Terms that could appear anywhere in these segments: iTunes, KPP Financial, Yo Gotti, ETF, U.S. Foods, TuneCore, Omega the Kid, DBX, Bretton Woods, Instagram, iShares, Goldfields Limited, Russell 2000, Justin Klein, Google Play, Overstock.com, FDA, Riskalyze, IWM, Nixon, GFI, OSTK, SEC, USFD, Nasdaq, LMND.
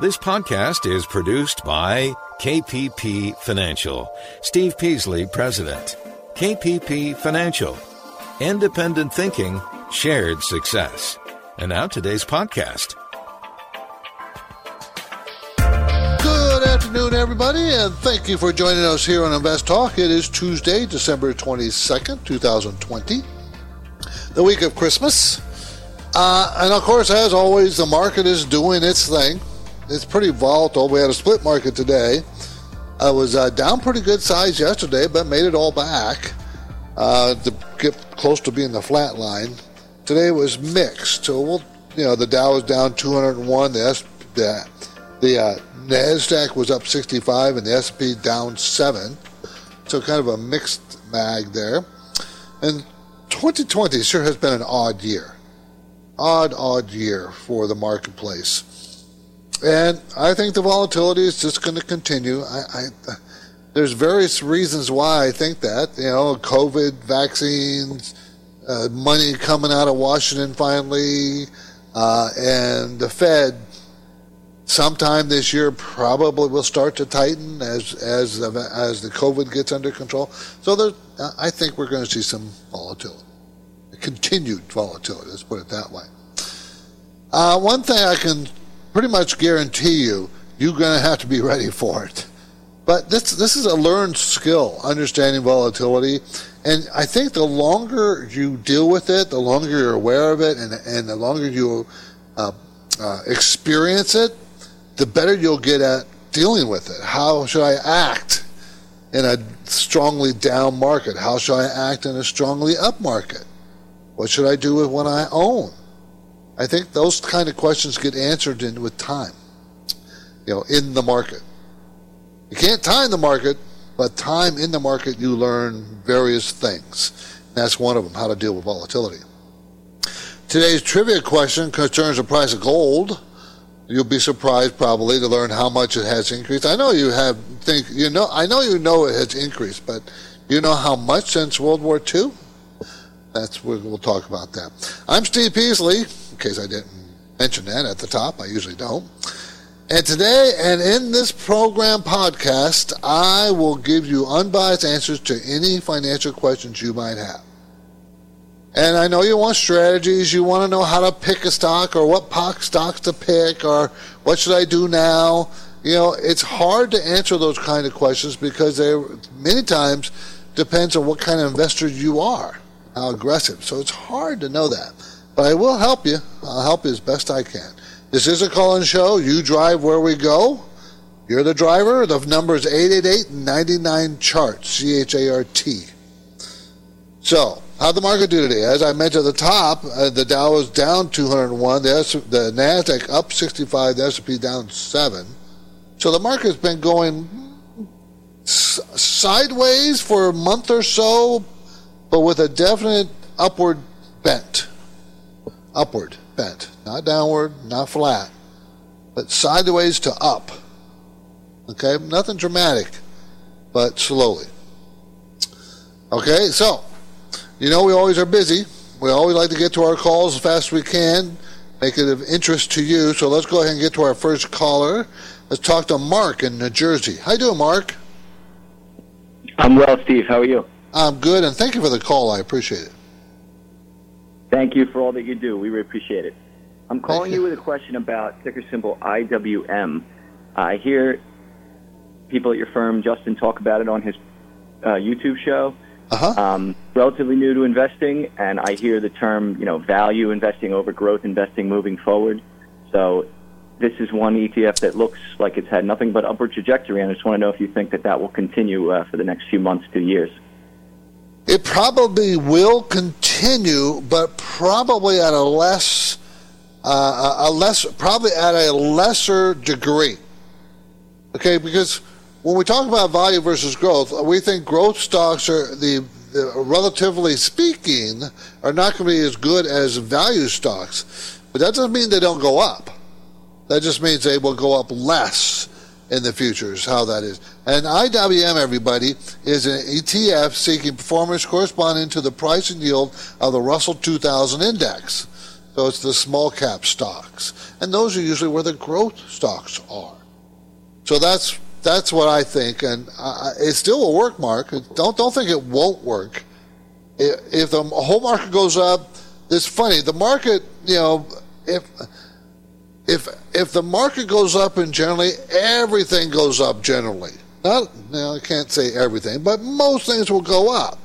This podcast is produced by KPP Financial. Steve Peasley, President. KPP Financial. Independent thinking, shared success. And now today's podcast. Good afternoon, everybody, and thank you for joining us here on Invest Talk. It is Tuesday, December 22nd, 2020, the week of Christmas. And of course, as always, the market is doing its thing. It's pretty volatile. We had a split market today. It was down pretty good size yesterday, but made it all back to get close to being the flat line. Today it was mixed. So the Dow was down 201. The Nasdaq was up 65, and the S&P down 7. So kind of a mixed bag there. And 2020 sure has been an odd year. Odd year for the marketplace. And I think the volatility is just going to continue. There's various reasons why I think that. COVID, vaccines, money coming out of Washington finally, and the Fed sometime this year probably will start to tighten as the COVID gets under control. So I think we're going to see some volatility. Continued volatility, let's put it that way. One thing I can pretty much guarantee you're going to have to be ready for it. But this is a learned skill, understanding volatility. And I think the longer you deal with it, the longer you're aware of it, and the longer you experience it, the better you'll get at dealing with it. How should I act in a strongly down market? How should I act in a strongly up market? What should I do with what I own? I think those kind of questions get answered with time, in the market. You can't time the market, but time in the market you learn various things. That's one of them, how to deal with volatility. Today's trivia question concerns the price of gold. You'll be surprised probably to learn how much it has increased. I know you know it has increased, but you know how much since World War II? We'll talk about that. I'm Steve Peasley, in case I didn't mention that at the top. I usually don't. And today and in this program podcast, I will give you unbiased answers to any financial questions you might have. And I know you want strategies. You want to know how to pick a stock or what stocks to pick or what should I do now. It's hard to answer those kind of questions because they many times depends on what kind of investor you are. How aggressive. So it's hard to know that. But I will help you. I'll help you as best I can. This is a call-in show. You drive where we go. You're the driver. The number is 888-99-CHART, C-H-A-R-T. So, how'd the market do today? As I mentioned at the top, the Dow was down 201. The Nasdaq up 65. The S&P down 7. So the market's been going sideways for a month or so, but with a definite upward bent, not downward, not flat, but sideways to up. Okay, nothing dramatic, but slowly. Okay, so, we always are busy. We always like to get to our calls as fast as we can, make it of interest to you. So let's go ahead and get to our first caller. Let's talk to Mark in New Jersey. How you doing, Mark? I'm well, Steve. How are you? I'm good, and thank you for the call. I appreciate it. Thank you for all that you do. We really appreciate it. I'm calling you with a question about ticker symbol IWM. I hear people at your firm, Justin, talk about it on his YouTube show. Uh-huh. Relatively new to investing, and I hear the term, value investing over growth investing moving forward. So this is one ETF that looks like it's had nothing but upward trajectory, and I just want to know if you think that will continue for the next few months to years. It probably will continue, but probably at a lesser degree. Okay, because when we talk about value versus growth, we think growth stocks are relatively speaking, are not going to be as good as value stocks. But that doesn't mean they don't go up. That just means they will go up less in the future is how that is. And IWM, everybody, is an ETF seeking performance corresponding to the price and yield of the Russell 2000 index. So it's the small cap stocks. And those are usually where the growth stocks are. So that's what I think. And it still will work, Mark. Don't think it won't work. If the whole market goes up, it's funny. The market, you know, if the market goes up and generally, everything goes up generally. Now, I can't say everything, but most things will go up.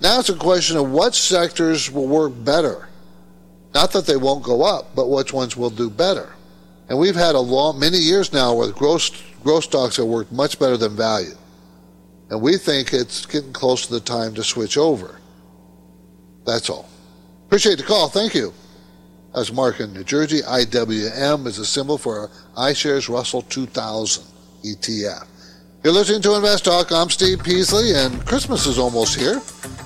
Now it's a question of what sectors will work better. Not that they won't go up, but which ones will do better. And we've had many years now with growth stocks that worked much better than value. And we think it's getting close to the time to switch over. That's all. Appreciate the call. Thank you. That's Mark in New Jersey. IWM is a symbol for iShares Russell 2000 ETF. You're listening to Invest Talk. I'm Steve Peasley, and Christmas is almost here.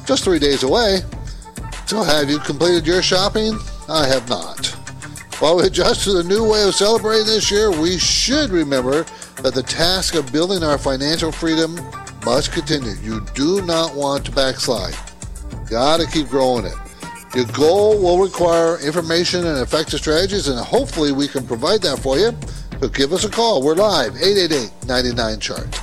Just 3 days away. So have you completed your shopping? I have not. While we adjust to the new way of celebrating this year, we should remember that the task of building our financial freedom must continue. You do not want to backslide. Got to keep growing it. Your goal will require information and effective strategies, and hopefully we can provide that for you. So give us a call. We're live, 888-99-CHART.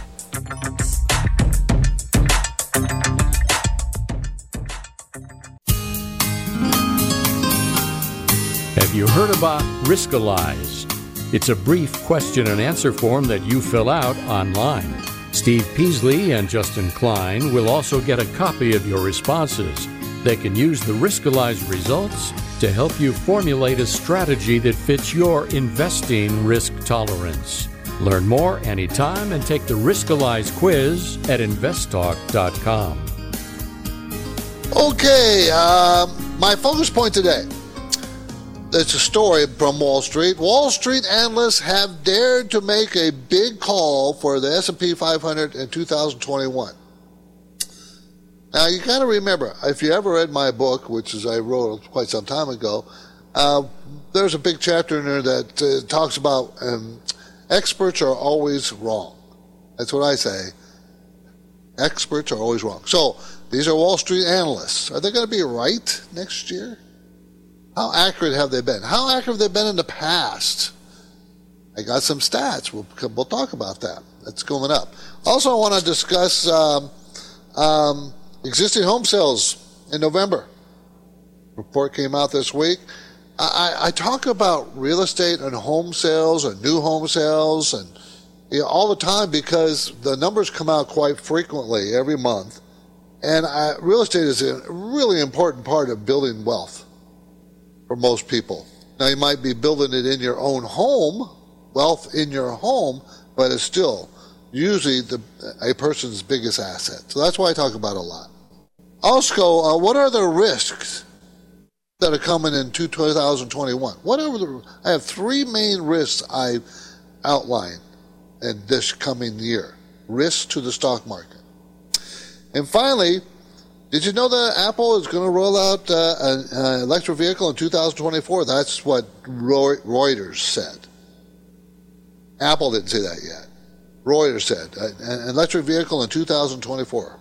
Have you heard about Riskalyze? It's a brief question and answer form that you fill out online. Steve Peasley and Justin Klein will also get a copy of your responses. They can use the Riskalyze results to help you formulate a strategy that fits your investing risk tolerance. Learn more anytime and take the Riskalyze quiz at investtalk.com. Okay, my focus point today. It's a story from Wall Street. Wall Street analysts have dared to make a big call for the S&P 500 in 2021. Now, you got to remember, if you ever read my book, which is I wrote quite some time ago, there's a big chapter in there that talks about experts are always wrong. That's what I say. Experts are always wrong. So these are Wall Street analysts. Are they going to be right next year? How accurate have they been? How accurate have they been in the past? I got some stats. We'll talk about that. That's coming up. Also, I want to discuss existing home sales in November. Report came out this week. I talk about real estate and home sales and new home sales and all the time because the numbers come out quite frequently every month. And real estate is a really important part of building wealth for most people. Now, you might be building it in your own home, wealth in your home, but it's still usually a person's biggest asset. So that's why I talk about it a lot. Also, what are the risks that are coming in 2021? I have three main risks I outline in this coming year. Risks to the stock market. And finally, did you know that Apple is going to roll out an electric vehicle in 2024? That's what Reuters said. Apple didn't say that yet. Reuters said, an electric vehicle in 2024.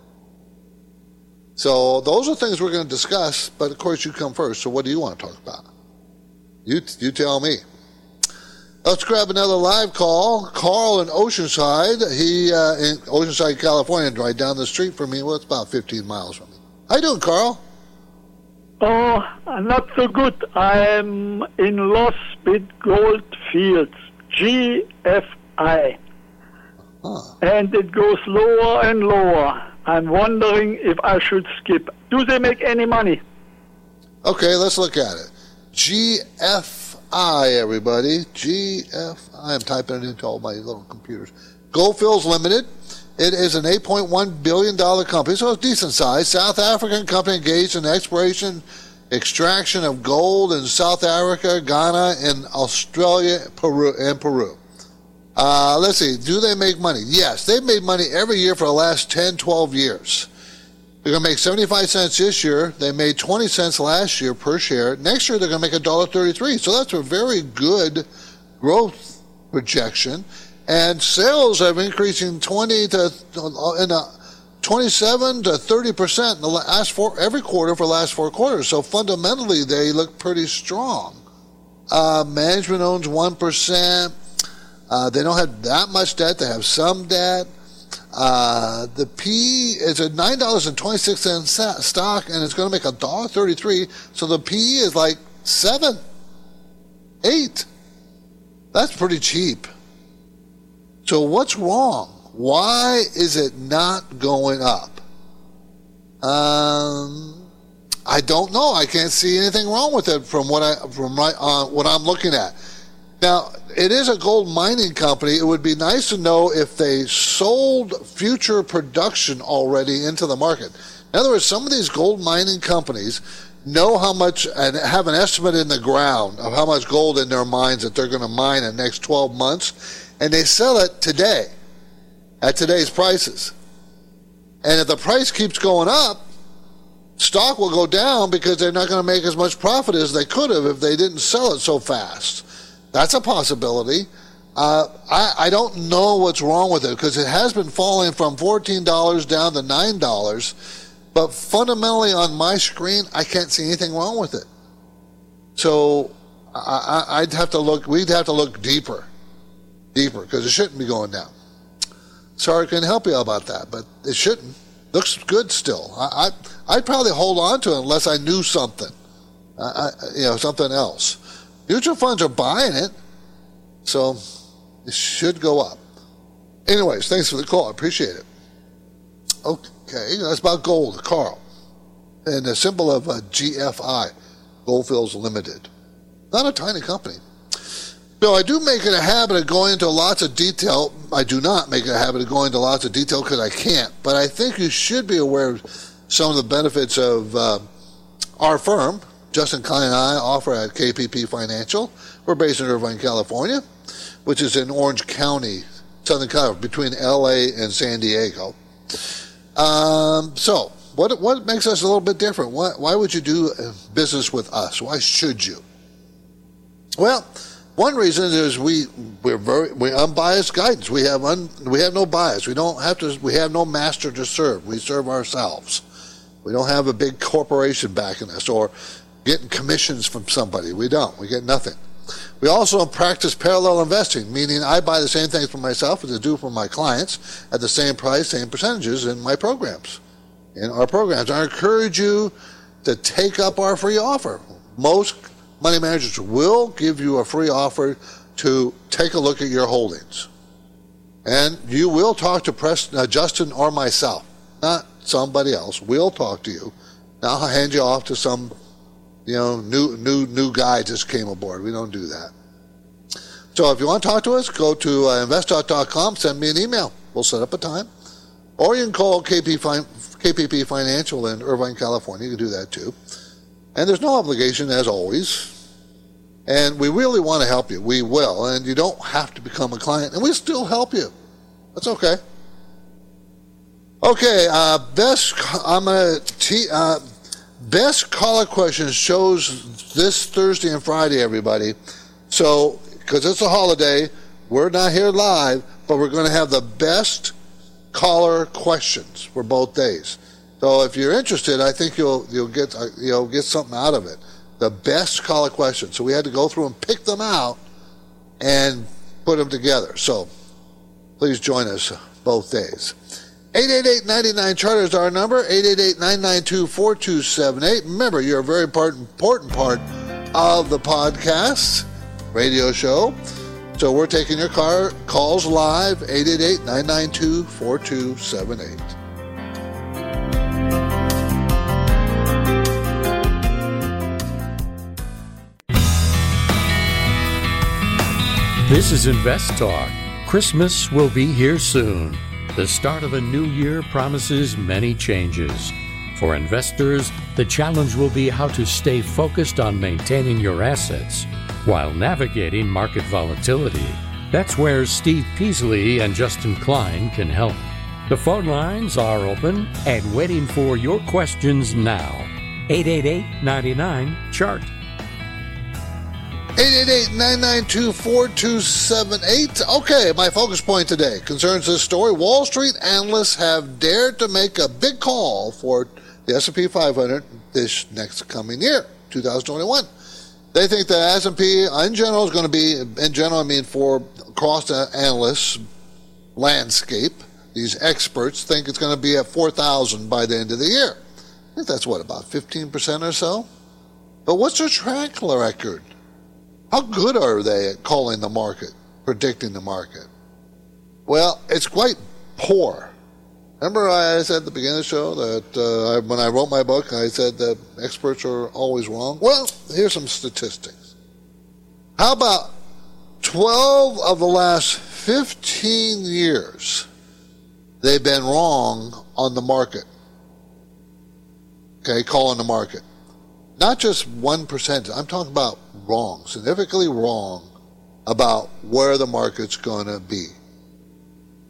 So those are things we're going to discuss, but of course you come first, so what do you want to talk about? You tell me. Let's grab another live call. Carl in Oceanside. He in Oceanside, California, right down the street from me. Well, it's about 15 miles from me. How you doing, Carl? Oh, not so good. I am in Los with Goldfields, GFI. And it goes lower and lower. I'm wondering if I should skip. Do they make any money? Okay, let's look at it. GFI, everybody. GFI. I'm typing it into all my little computers. Goldfields Limited. It is an $8.1 billion company, so it's decent size. South African company engaged in exploration, extraction of gold in South Africa, Ghana, and Australia, Peru. Let's see, do they make money? Yes, they've made money every year for the last 10, 12 years. They're going to make 75 cents this year. They made 20 cents last year per share. Next year, they're going to make $1.33. So that's a very good growth projection. And sales have increased in 27 to 30% every quarter for the last 4 quarters. So fundamentally, they look pretty strong. Management owns 1%. They don't have that much debt. They have some debt. The P is a $9.26 stock, and it's going to make $1.33. So the P is like 7, 8. That's pretty cheap. So what's wrong? Why is it not going up? I don't know. I can't see anything wrong with it from what I'm looking at. Now, it is a gold mining company. It would be nice to know if they sold future production already into the market. In other words, some of these gold mining companies know how much and have an estimate in the ground of how much gold in their mines that they're going to mine in the next 12 months, and they sell it today at today's prices. And if the price keeps going up, stock will go down because they're not going to make as much profit as they could have if they didn't sell it so fast. That's a possibility. I don't know what's wrong with it because it has been falling from $14 down to $9. But fundamentally on my screen, I can't see anything wrong with it. So I'd have to look. We'd have to look deeper because it shouldn't be going down. Sorry, I couldn't help you about that, but it shouldn't. Looks good still. I'd probably hold on to it unless I knew something, something else. Mutual funds are buying it, so it should go up. Anyways, thanks for the call. I appreciate it. Okay, that's about gold, Carl. And the symbol of GFI, Goldfields Limited. Not a tiny company. No, I do make it a habit of going into lots of detail. I do not make it a habit of going into lots of detail because I can't. But I think you should be aware of some of the benefits of our firm. Justin Klein and I offer at KPP Financial. We're based in Irvine, California, which is in Orange County, Southern California, between L.A. and San Diego. So, what makes us a little bit different? Why would you do business with us? Why should you? Well, one reason is we're unbiased guidance. We have no bias. We have no master to serve. We serve ourselves. We don't have a big corporation backing us or getting commissions from somebody. We don't. We get nothing. We also practice parallel investing, meaning I buy the same things for myself as I do for my clients at the same price, same percentages in my programs. In our programs, I encourage you to take up our free offer. Most money managers will give you a free offer to take a look at your holdings. And you will talk to Justin or myself, not somebody else. We'll talk to you. Now I'll hand you off to some new guy just came aboard. We don't do that. So if you want to talk to us, go to investtalk.com, send me an email. We'll set up a time. Or you can call KPP Financial in Irvine, California. You can do that too. And there's no obligation, as always. And we really want to help you. We will. And you don't have to become a client. And we still help you. That's okay. Okay, Best caller question shows this Thursday and Friday, everybody. So, because it's a holiday, we're not here live, but we're going to have the best caller questions for both days. So, if you're interested, I think you'll get something out of it. The best caller questions. So we had to go through and pick them out and put them together. So, please join us both days. 888-99-CHARTER is our number, 888-992-4278. Remember, you're a very important part of the podcast, radio show. So we're taking your calls live, 888-992-4278. This is Invest Talk. Christmas will be here soon. The start of a new year promises many changes. For investors, the challenge will be how to stay focused on maintaining your assets while navigating market volatility. That's where Steve Peasley and Justin Klein can help. The phone lines are open and waiting for your questions now. 888-99-CHART. 888-992-4278. Okay, my focus point today concerns this story. Wall Street analysts have dared to make a big call for the S&P 500 this next coming year, 2021. They think the S&P in general is going to be, in general, I mean, for cost analysts landscape, these experts think it's going to be at 4,000 by the end of the year. I think that's, about 15% or so? But what's their track record? How good are they at calling the market, predicting the market? Well, it's quite poor. Remember I said at the beginning of the show that when I wrote my book, I said that experts are always wrong? Well, here's some statistics. How about 12 of the last 15 years they've been wrong on the market? Okay, calling the market. Not just 1%. I'm talking about wrong, significantly wrong about where the market's going to be.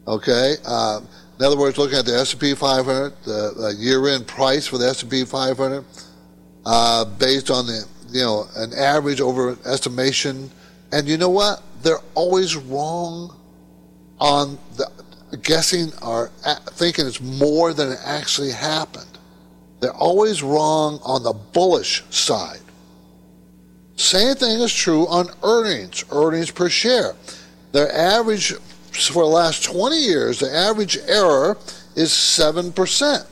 Okay? In other words, looking at the S&P 500, the year-end price for the S&P 500, based on the an average over estimation. And you know what? They're always wrong on the guessing or thinking it's more than it actually happened. They're always wrong on the bullish side. Same thing is true on earnings per share. Their average, for the last 20 years, the average error is 7%.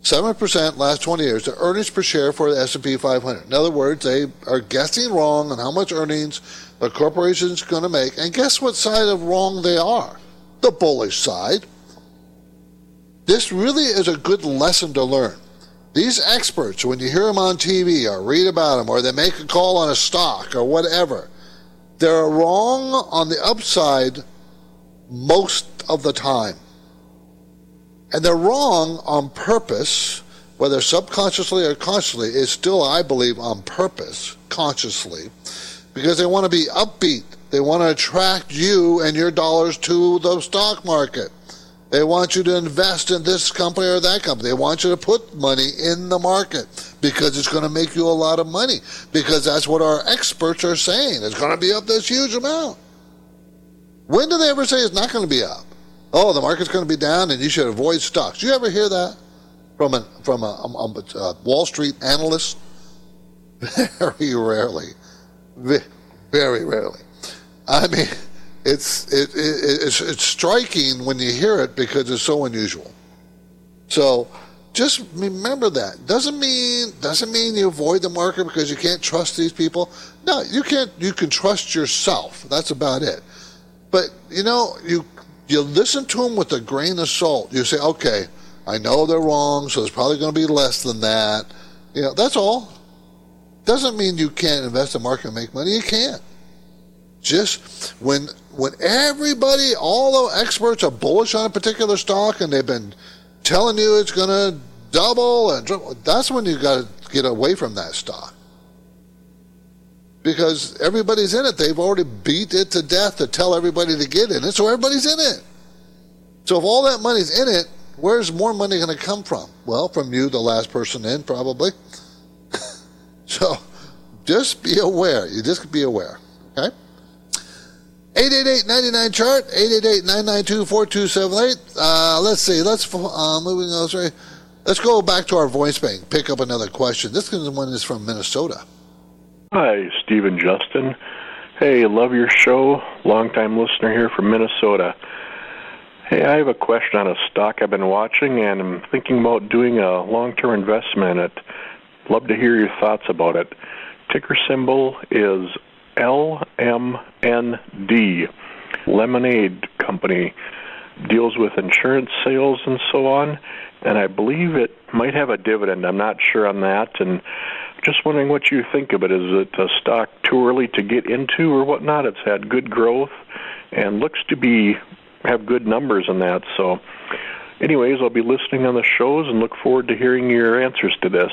7% last 20 years, the earnings per share for the S&P 500. In other words, they are guessing wrong on how much earnings the corporation's going to make. And guess what side of wrong they are? The bullish side. This really is a good lesson to learn. These experts, when you hear them on TV or read about them or they make a call on a stock or whatever, they're wrong on the upside most of the time. And they're wrong on purpose, whether subconsciously or consciously. It's still, I believe, on purpose, consciously, because they want to be upbeat. They want to attract you and your dollars to the stock market. They want you to invest in this company or that company. They want you to put money in the market because it's going to make you a lot of money, because that's what our experts are saying. It's going to be up this huge amount. When do they ever say it's not going to be up? Oh, the market's going to be down and you should avoid stocks. You ever hear that from a Wall Street analyst? Very rarely. Very rarely. I mean... It's striking when you hear it because it's so unusual. So just remember that. Doesn't mean you avoid the market because you can't trust these people. No, you can't. You can trust yourself. That's about it. But you listen to them with a grain of salt. You say, okay, I know they're wrong, so it's probably going to be less than that. That's all. Doesn't mean you can't invest in the market and make money. You can't. Just when everybody, all the experts are bullish on a particular stock and they've been telling you it's going to double and triple, that's when you got to get away from that stock. Because everybody's in it. They've already beat it to death to tell everybody to get in it, so everybody's in it. So if all that money's in it, where's more money going to come from? Well, from you, the last person in, probably. So just be aware. You just be aware, okay? 888-99-CHART, 888-992-4278. Let's see. Let's go back to our voice bank, pick up another question. This one is from Minnesota. Hi, Steve and Justin. Hey, love your show. Long-time listener here from Minnesota. Hey, I have a question on a stock I've been watching, and I'm thinking about doing a long-term investment in it. Love to hear your thoughts about it. Ticker symbol is LMND, Lemonade Company, deals with insurance sales and so on, and I believe it might have a dividend. I'm not sure on that, and just wondering what you think of it. Is it a stock too early to get into or whatnot? It's had good growth and looks to have good numbers in that. So anyways, I'll be listening on the shows and look forward to hearing your answers to this.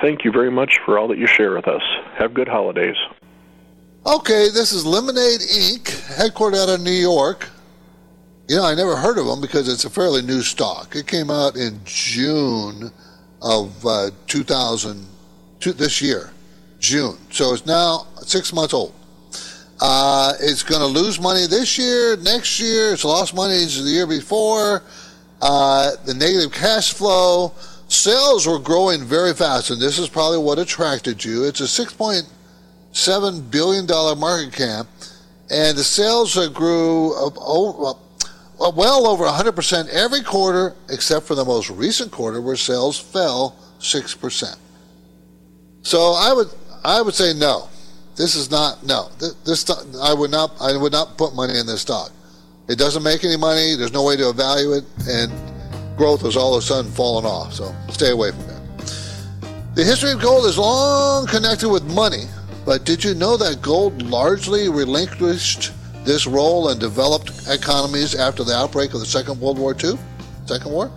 Thank you very much for all that you share with us. Have good holidays. Okay, this is Lemonade, Inc., headquartered out of New York. I never heard of them because it's a fairly new stock. It came out in June of 2002, this year, June. So it's now 6 months old. It's going to lose money this year, next year. It's lost money the year before. The negative cash flow. Sales were growing very fast, and this is probably what attracted you. It's a $6.7 billion market cap, and the sales grew well over 100% every quarter, except for the most recent quarter where sales fell 6%. So I would say no. This is not no. I would not put money in this stock. It doesn't make any money. There's no way to evaluate it, and growth has all of a sudden fallen off. So stay away from that. The history of gold is long connected with money, but did you know that gold largely relinquished this role in developed economies after the outbreak of the Second World War II? Second War?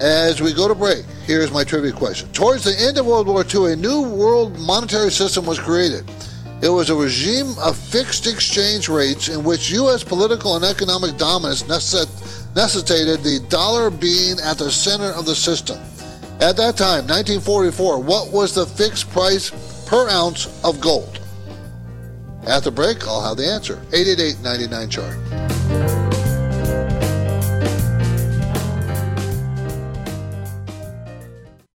As we go to break, here's my trivia question. Towards the end of World War II, a new world monetary system was created. It was a regime of fixed exchange rates in which U.S. political and economic dominance necessitated the dollar being at the center of the system. At that time, 1944, what was the fixed price per ounce of gold? At the break, I'll have the answer. 888-99-CHART.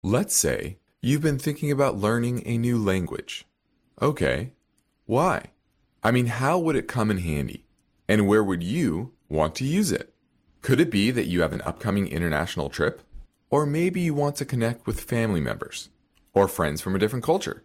Let's say you've been thinking about learning a new language. Okay, why? I mean, how would it come in handy? And where would you want to use it? Could it be that you have an upcoming international trip? Or maybe you want to connect with family members or friends from a different culture?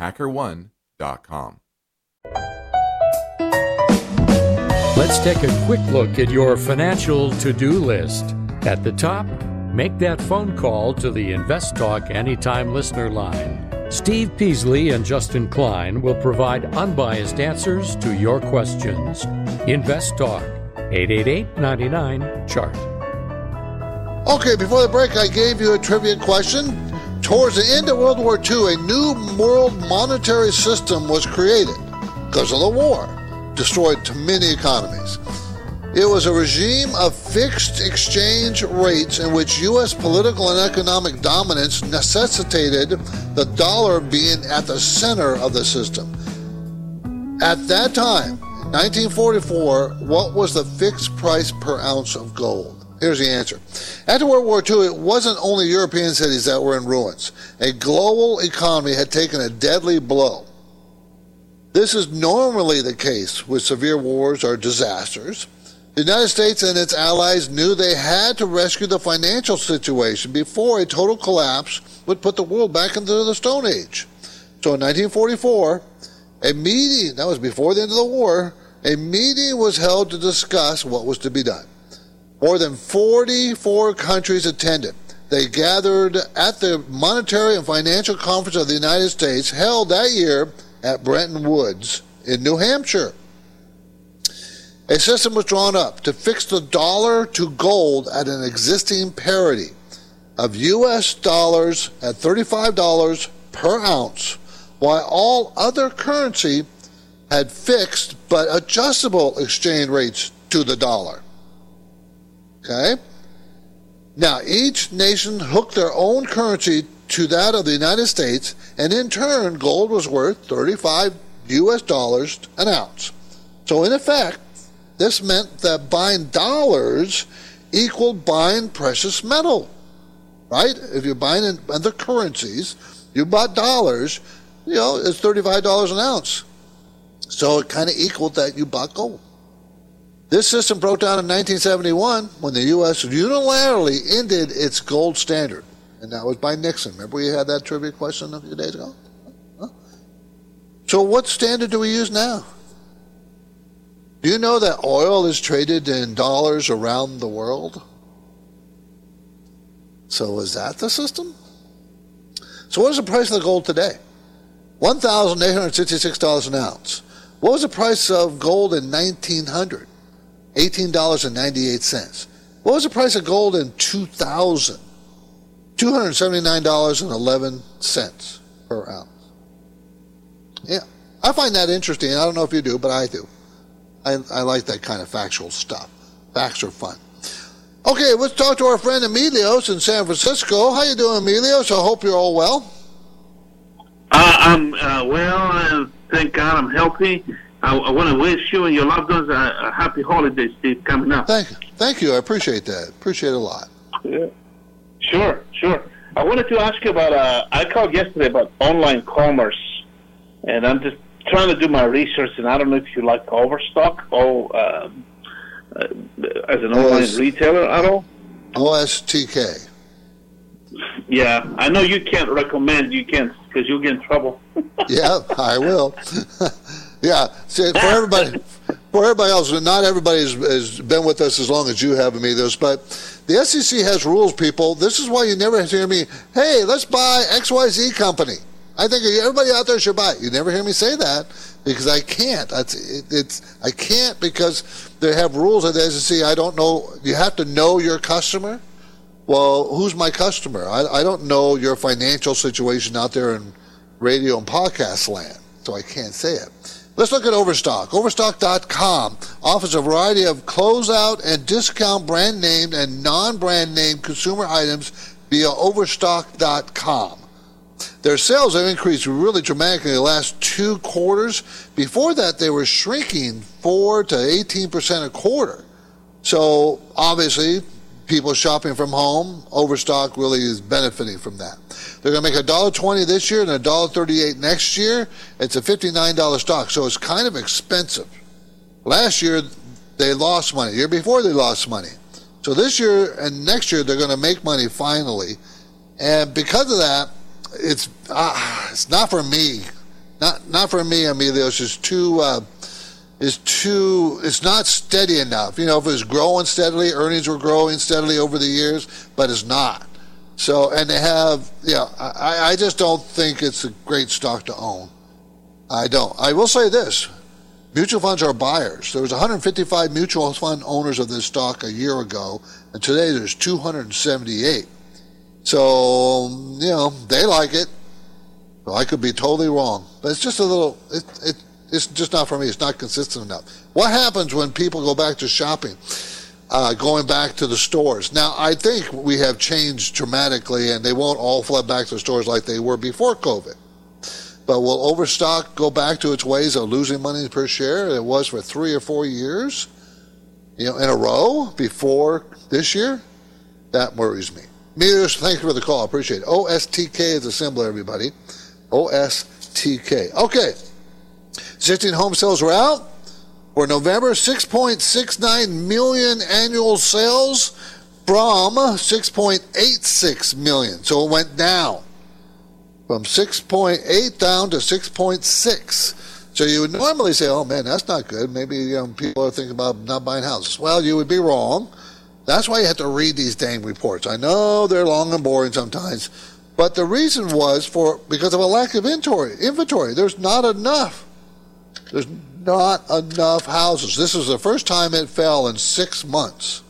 HackerOne.com. Let's take a quick look at your financial to-do list. At the top, make that phone call to the Invest Talk Anytime listener line. Steve Peasley and Justin Klein will provide unbiased answers to your questions. Invest Talk, 888-99-CHART. Okay, before the break, I gave you a trivia question. Towards the end of World War II, a new world monetary system was created because of the war, destroyed many economies. It was a regime of fixed exchange rates in which U.S. political and economic dominance necessitated the dollar being at the center of the system. At that time, 1944, what was the fixed price per ounce of gold? Here's the answer. After World War II, it wasn't only European cities that were in ruins. A global economy had taken a deadly blow. This is normally the case with severe wars or disasters. The United States and its allies knew they had to rescue the financial situation before a total collapse would put the world back into the Stone Age. So in 1944, a meeting, that was before the end of the war, a meeting was held to discuss what was to be done. More than 44 countries attended. They gathered at the Monetary and Financial Conference of the United States, held that year at Bretton Woods in New Hampshire. A system was drawn up to fix the dollar to gold at an existing parity of U.S. dollars at $35 per ounce, while all other currency had fixed but adjustable exchange rates to the dollar. Okay. Now, each nation hooked their own currency to that of the United States, and in turn, gold was worth 35 U.S. dollars an ounce. So, in effect, this meant that buying dollars equaled buying precious metal, right? If you're buying in other currencies, you bought dollars, you know, it's $35 an ounce. So, it kind of equaled that you bought gold. This system broke down in 1971 when the U.S. unilaterally ended its gold standard. And that was by Nixon. Remember we had that trivia question a few days ago? Huh? So what standard do we use now? Do you know that oil is traded in dollars around the world? So is that the system? So what is the price of the gold today? $1,866 an ounce. What was the price of gold in 1900? $18.98. What was the price of gold in 2000? $279.11 per ounce. Yeah, I find that interesting. I don't know if you do, but I do. I like that kind of factual stuff. Facts are fun. Okay, let's talk to our friend Emilios in San Francisco. How you doing, Emilios? I hope you're all well. Thank God I'm healthy. I want to wish you and your loved ones a happy holiday, Steve, coming up. Thank you. I appreciate that. Appreciate it a lot. Yeah. Sure. I wanted to ask you about, I called yesterday about online commerce, and I'm just trying to do my research, and I don't know if you like Overstock or as an online retailer at all? OSTK. Yeah, I know you can't recommend, because you'll get in trouble. Yeah, I will. Yeah, see, for everybody else, not everybody has been with us as long as you have, Emilios, but the SEC has rules, people. This is why you never hear me, hey, let's buy XYZ company. I think everybody out there should buy it. You never hear me say that because I can't. I can't because they have rules at the SEC. I don't know. You have to know your customer. Well, who's my customer? I don't know your financial situation out there in radio and podcast land, so I can't say it. Let's look at Overstock. Overstock.com offers a variety of closeout and discount brand name and non-brand name consumer items via Overstock.com. Their sales have increased really dramatically in the last 2 quarters. Before that, they were shrinking 4 to 18% a quarter. So, obviously, people shopping from home, Overstock really is benefiting from that. They're going to make $1.20 this year and $1.38 next year. It's a $59 stock, so it's kind of expensive. Last year, they lost money. The year before, they lost money. So this year and next year, they're going to make money finally. And because of that, it's not for me. Not for me, Emilios. It's not steady enough. You know, if it was growing steadily, earnings were growing steadily over the years, but it's not. So, and they have, I just don't think it's a great stock to own. I don't. I will say this. Mutual funds are buyers. There was 155 mutual fund owners of this stock a year ago, and today there's 278. So, you know, they like it. So I could be totally wrong. But it's just a little, it's just not for me. It's not consistent enough. What happens when people go back to shopping, going back to the stores? Now, I think we have changed dramatically, and they won't all flood back to the stores like they were before COVID. But will Overstock go back to its ways of losing money per share? It was for 3 or 4 years, you know, in a row before this year. That worries me. Meters, thank you for the call. I appreciate it. OSTK is the symbol, everybody. OSTK. Okay. Existing home sales were out for November. 6.69 million annual sales from 6.86 million. So it went down from 6.8 down to 6.6. So you would normally say, oh, man, that's not good. Maybe people are thinking about not buying houses. Well, you would be wrong. That's why you have to read these dang reports. I know they're long and boring sometimes. But the reason was because of a lack of inventory. There's not enough. There's not enough houses. This is the first time it fell in 6 months.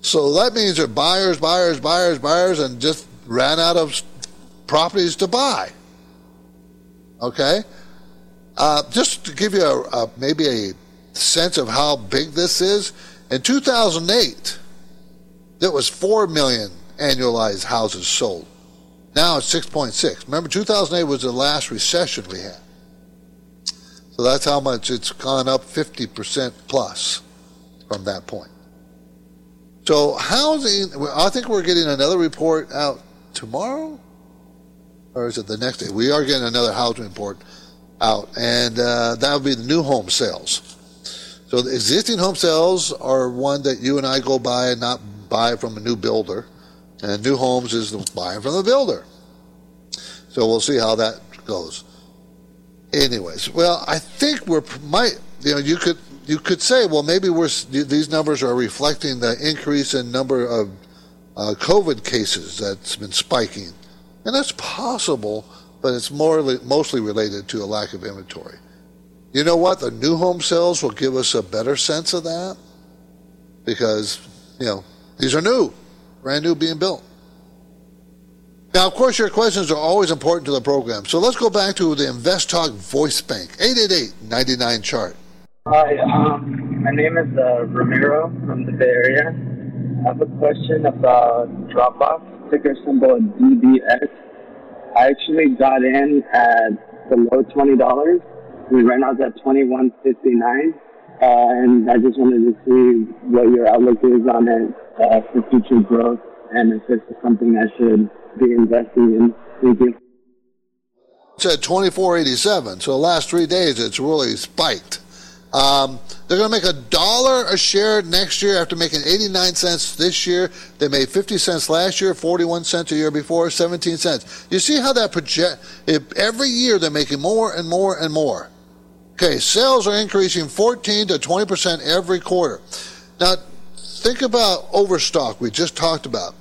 So that means that buyers, and just ran out of properties to buy. Okay? Just to give you maybe a sense of how big this is, in 2008, there was 4 million annualized houses sold. Now it's 6.6. Remember, 2008 was the last recession we had. So that's how much it's gone up, 50% plus from that point. So housing, I think we're getting another report out tomorrow, or is it the next day? We are getting another housing report out, and that would be the new home sales. So the existing home sales are one that you and I go buy and not buy from a new builder. And new homes is buying from the builder. So we'll see how that goes. Anyways, well, I think you could say, well, maybe these numbers are reflecting the increase in number of COVID cases that's been spiking. And that's possible, but it's mostly related to a lack of inventory. You know what? The new home sales will give us a better sense of that because, these are new, brand new being built. Now, of course, your questions are always important to the program. So let's go back to the Invest Talk Voice Bank, 888-99-CHART. Hi, my name is Ramiro from the Bay Area. I have a question about Dropbox, ticker symbol DBX. I actually got in at below $20. Right now it's at $21.59, and I just wanted to see what your outlook is on it for future growth, and if this is something I should be investing in. Thank you. It's at $24.87, so the last 3 days it's really spiked. They're going to make $1 a share next year after making 89 cents this year. They made 50 cents last year, 41 cents a year before, 17 cents. You see how that every year they're making more and more and more. Okay, sales are increasing 14 to 20% every quarter. Now, think about Overstock we just talked about.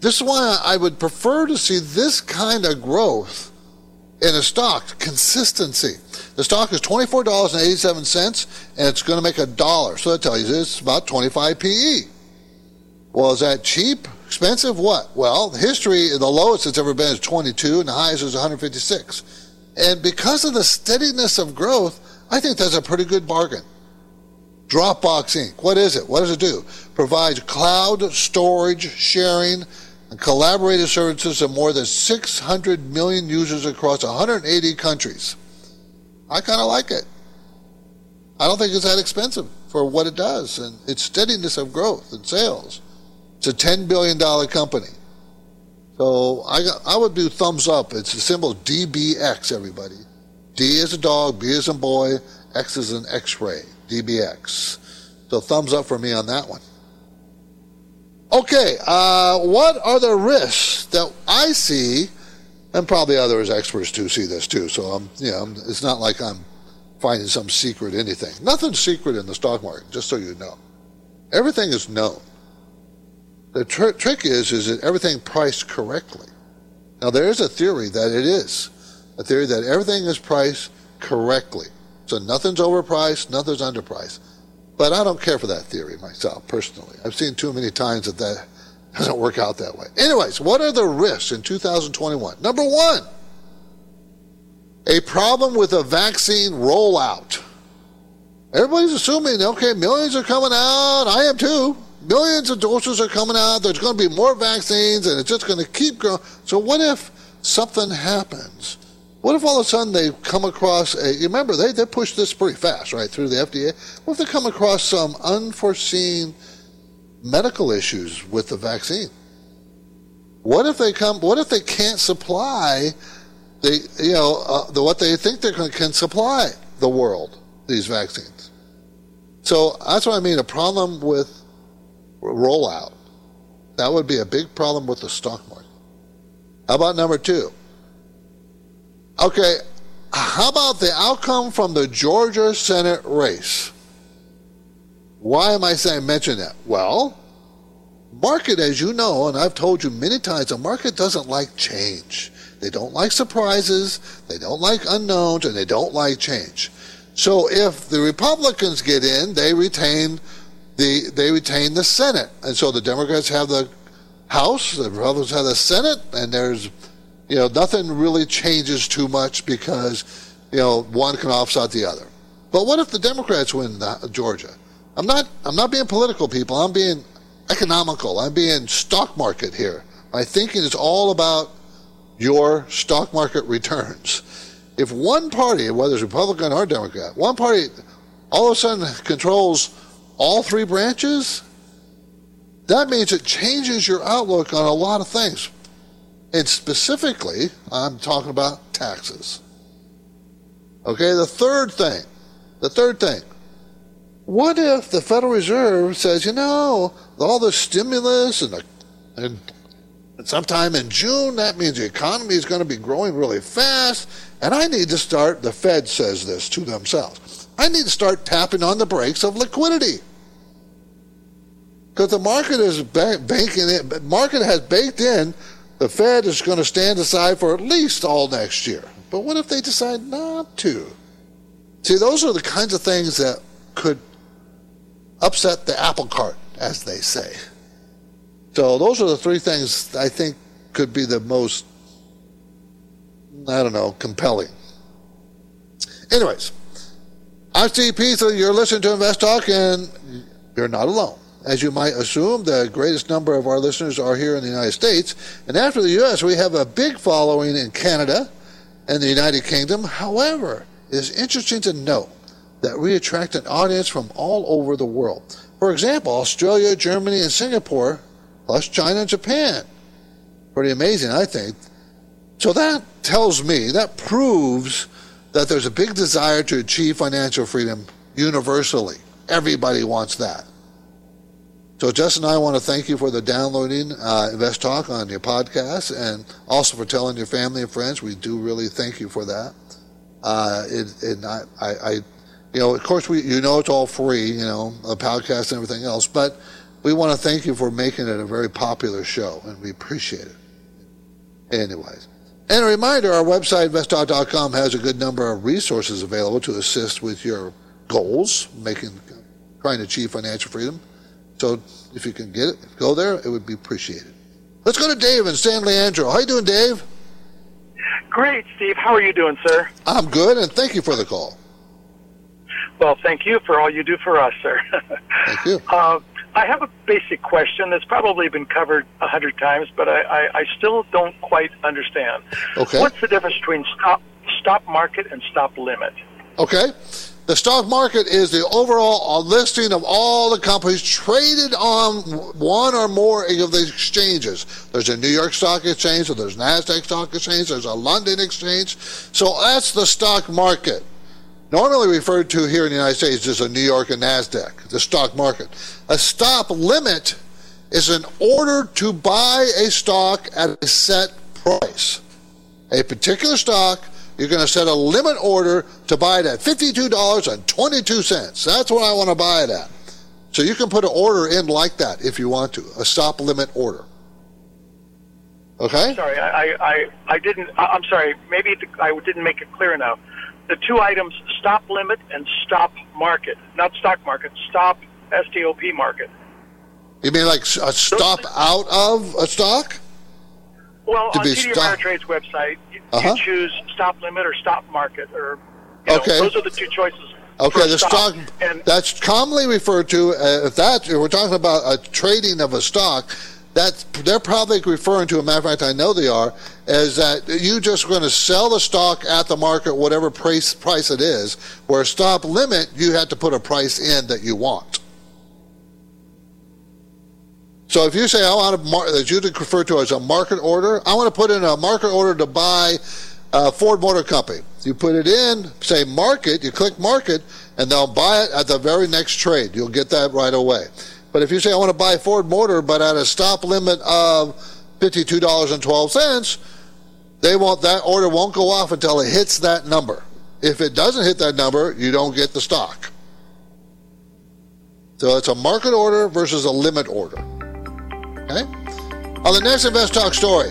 This is why I would prefer to see this kind of growth in a stock, consistency. The stock is $24.87, and it's going to make $1. So that tells you it's about 25 PE. Well, is that cheap? Expensive? What? Well, history, the lowest it's ever been is 22, and the highest is 156. And because of the steadiness of growth, I think that's a pretty good bargain. Dropbox Inc. What is it? What does it do? Provides cloud storage, sharing, and collaborative services to more than 600 million users across 180 countries. I kind of like it. I don't think it's that expensive for what it does and its steadiness of growth and sales. It's a $10 billion company. So I would do thumbs up. It's the symbol DBX, everybody. D is a dog, B is a boy, X is an X-ray, DBX. So thumbs up for me on that one. Okay, what are the risks that I see, and probably others, experts too, see this too. So it's not like I'm finding some secret anything. Nothing's secret in the stock market, just so you know. Everything is known. The trick is that everything priced correctly. Now, there is a theory that it is. A theory that everything is priced correctly. So nothing's overpriced, nothing's underpriced. But I don't care for that theory myself, personally. I've seen too many times that Doesn't work out that way. Anyways, what are the risks in 2021? Number one, a problem with a vaccine rollout. Everybody's assuming, okay, millions are coming out. I am too. Millions of doses are coming out. There's going to be more vaccines, and it's just going to keep growing. So what if something happens? What if all of a sudden they come across a... Remember, they pushed this pretty fast, right, through the FDA. What if they come across some unforeseen medical issues with the vaccine? What if they can't supply... what they think can supply the world, these vaccines. So that's what I mean, a problem with rollout. That would be a big problem with the stock market. How about number two? Okay, how about the outcome from the Georgia Senate race? Why am I mentioning that? Well, market, as you know, and I've told you many times, the market doesn't like change. They don't like surprises, they don't like unknowns, and they don't like change. So if the Republicans get in, they retain the Senate. And so the Democrats have the House, the Republicans have the Senate, and there's, nothing really changes too much because, one can offset the other. But what if the Democrats win Georgia? I'm not being political, people. I'm being economical. I'm being stock market here. My thinking is all about your stock market returns. If one party, whether it's Republican or Democrat, one party all of a sudden controls all three branches, that means it changes your outlook on a lot of things. And specifically, I'm talking about taxes. Okay, the third thing. What if the Federal Reserve says, all the stimulus and sometime in June, that means the economy is going to be growing really fast, and I need to start, the Fed says this to themselves, I need to start tapping on the brakes of liquidity. Because the market is banking it. Market has baked in, the Fed is going to stand aside for at least all next year. But what if they decide not to? See, those are the kinds of things that could upset the apple cart, as they say. So those are the three things I think could be the most, compelling. Anyways, I'm Steve Peasley. You're listening to Invest Talk, and you're not alone. As you might assume, the greatest number of our listeners are here in the United States. And after the U.S., we have a big following in Canada and the United Kingdom. However, it is interesting to note that we attract an audience from all over the world. For example, Australia, Germany, and Singapore, plus China and Japan. Pretty amazing, I think. So that tells me, that proves that there's a big desire to achieve financial freedom universally. Everybody wants that. So Justin and I want to thank you for the downloading Invest Talk on your podcast, and also for telling your family and friends. We do really thank you for that. Of course, it's all free, a podcast and everything else, but we want to thank you for making it a very popular show, and we appreciate it. Anyways, and a reminder, our website, investtalk.com, has a good number of resources available to assist with your goals, trying to achieve financial freedom. So if you can get it, go there. It would be appreciated. Let's go to Dave in San Leandro. How you doing, Dave? Great, Steve. How are you doing, sir? I'm good, and thank you for the call. Well, thank you for all you do for us, sir. Thank you. I have a basic question that's probably been covered 100 times, but I still don't quite understand. Okay. What's the difference between stop market and stop limit? Okay. The stock market is the overall listing of all the companies traded on one or more of the exchanges. There's a New York Stock Exchange, so there's NASDAQ Stock Exchange, there's a London Exchange. So that's the stock market. Normally referred to here in the United States as a New York and NASDAQ, the stock market. A stop limit is an order to buy a stock at a set price. A particular stock, you're going to set a limit order to buy it at $52.22. That's what I want to buy it at. So you can put an order in like that if you want to, a stop limit order. Okay? Sorry, I'm sorry, maybe I didn't make it clear enough. The two items, stop limit and stop market. Not stock market, stop, S-T-O-P market. You mean like a stop out of a stock? Well, on TD Ameritrade's website, you choose stop limit or stop market, or those are the two choices. Okay, the stock, that's commonly referred to. If we're talking about a trading of a stock, that they're probably referring to. As a matter of fact, I know they are. Is that you just going to sell the stock at the market, whatever price it is? Where a stop limit, you have to put a price in that you want. So if you say I want to, as you refer to as a market order, I want to put in a market order to buy Ford Motor Company. You put it in, say market, you click market, and they'll buy it at the very next trade. You'll get that right away. But if you say I want to buy Ford Motor, but at a stop limit of $52.12, that order won't go off until it hits that number. If it doesn't hit that number, you don't get the stock. So it's a market order versus a limit order. Okay. On the next Invest Talk story,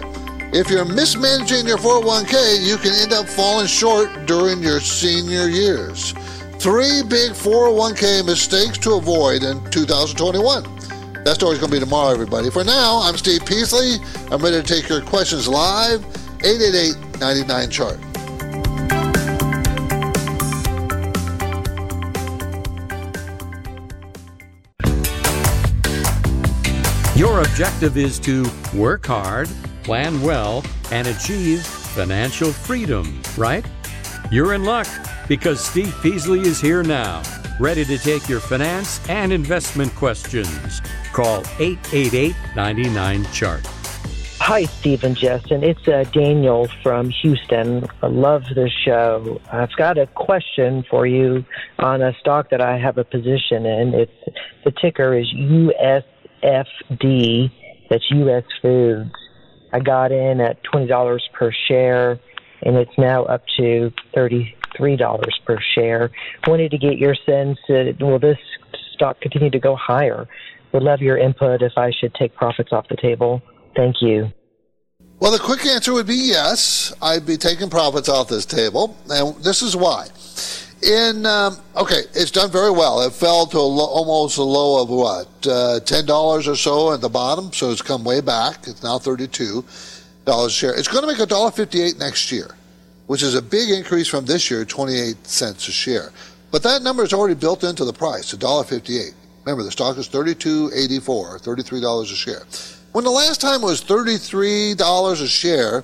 if you're mismanaging your 401k, you can end up falling short during your senior years. 3 big 401k mistakes to avoid in 2021. That story's going to be tomorrow, everybody. For now, I'm Steve Peasley. I'm ready to take your questions live, 888-99-CHART. Your objective is to work hard, plan well, and achieve financial freedom, right? You're in luck because Steve Peasley is here now, ready to take your finance and investment questions. Call 888-99-CHART. Hi, Steve and Justin. It's Daniel from Houston. I love the show. I've got a question for you on a stock that I have a position in. The ticker is USFD. That's U.S. Foods. I got in at $20 per share, and it's now up to $33 per share. Wanted to get your sense, will this stock continue to go higher? Would love your input if I should take profits off the table. Thank you. Well, the quick answer would be yes. I'd be taking profits off this table, and this is why. It's done very well. It fell to almost a low of $10 or so at the bottom, so it's come way back. It's now $32 a share. It's going to make $1.58 next year, which is a big increase from this year, 28 cents a share. But that number is already built into the price, $1.58. Remember, the stock is $32.84, or $33 a share. When the last time it was $33 a share,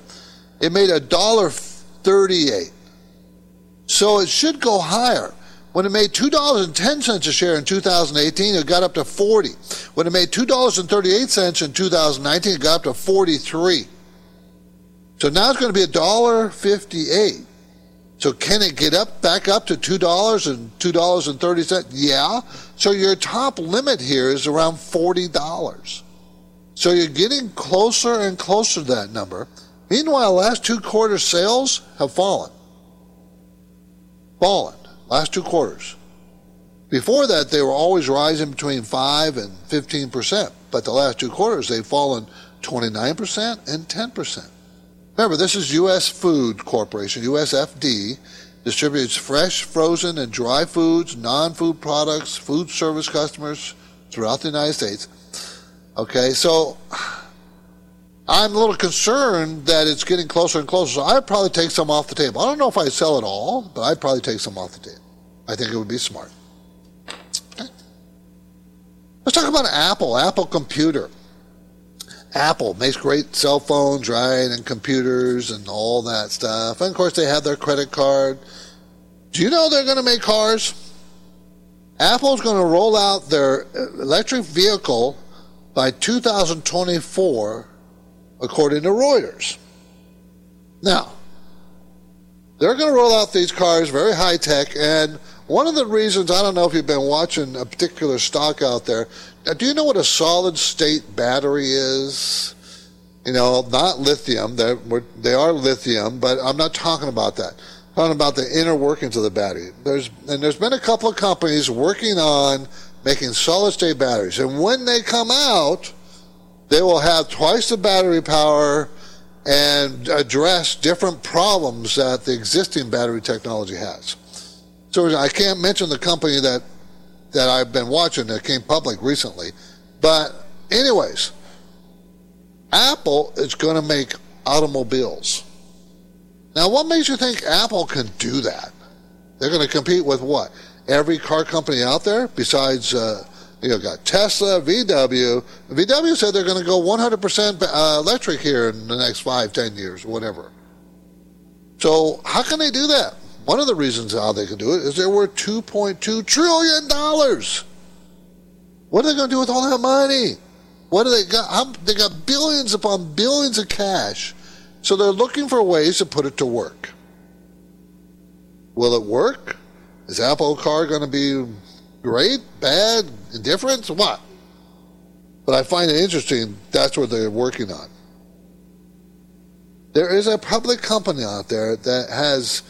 it made $1.38. So it should go higher. When it made $2.10 a share in 2018, it got up to $40. When it made $2.38 in 2019, it got up to $43. So now it's going to be $1.58. So can it get back up to $2 and $2.30? Yeah. So your top limit here is around $40. So you're getting closer and closer to that number. Meanwhile, last 2 quarters sales have fallen. Last 2 quarters. Before that, they were always rising between 5 and 15%. But the last 2 quarters, they've fallen 29% and 10%. Remember, this is U.S. Food Corporation, USFD, distributes fresh, frozen, and dry foods, non-food products, food service customers throughout the United States. Okay, so I'm a little concerned that it's getting closer and closer, so I'd probably take some off the table. I don't know if I'd sell it all, but I'd probably take some off the table. I think it would be smart. Okay. Let's talk about Apple Computer. Apple makes great cell phones, right, and computers and all that stuff. And, of course, they have their credit card. Do you know they're going to make cars? Apple's going to roll out their electric vehicle by 2024, according to Reuters. Now, they're going to roll out these cars very high tech, and one of the reasons, I don't know if you've been watching a particular stock out there, do you know what a solid state battery is? You know, not lithium, they are lithium, but I'm not talking about that. I'm talking about the inner workings of the battery. There's been a couple of companies working on making solid state batteries, and when they come out, they will have twice the battery power and address different problems that the existing battery technology has. So I can't mention the company that I've been watching that came public recently, but Anyways, Apple is going to make automobiles. Now, what makes you think Apple can do that? They're going to compete with what? Every car company out there besides, got Tesla, VW. VW said they're going to go 100% electric here in the next 5-10 years, whatever. So how can they do that? One of the reasons how they can do it is they're worth $2.2 trillion. What are they going to do with all that money? What do they got? They got billions upon billions of cash. So they're looking for ways to put it to work. Will it work? Is Apple car going to be great, bad, indifferent? What? But I find it interesting. That's what they're working on. There is a public company out there that has,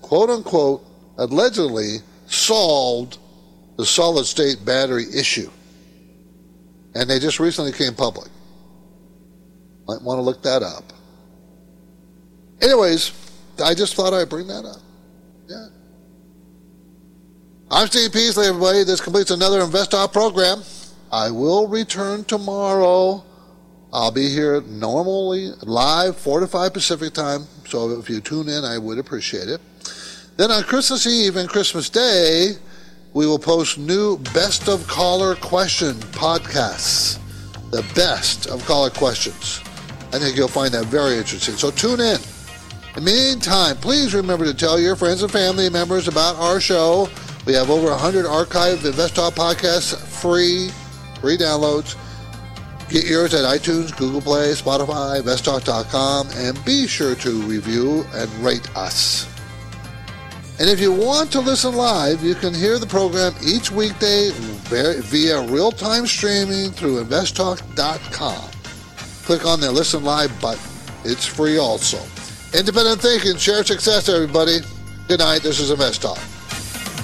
quote unquote, allegedly solved the solid state battery issue. And they just recently came public. Might want to look that up. Anyways, I just thought I'd bring that up. Yeah. I'm Steve Peasley, everybody. This completes another Invest Talk program. I will return tomorrow. I'll be here normally live, 4 to 5 Pacific time. So if you tune in, I would appreciate it. Then on Christmas Eve and Christmas Day, we will post new Best of Caller Question podcasts. The Best of Caller Questions. I think you'll find that very interesting. So tune in. In the meantime, please remember to tell your friends and family members about our show. We have over 100 archived Invest Talk podcasts, free downloads. Get yours at iTunes, Google Play, Spotify, InvestTalk.com, and be sure to review and rate us. And if you want to listen live, you can hear the program each weekday via real-time streaming through InvestTalk.com. Click on the Listen Live button. It's free also. Independent thinking. Share success, everybody. Good night. This is Invest Talk.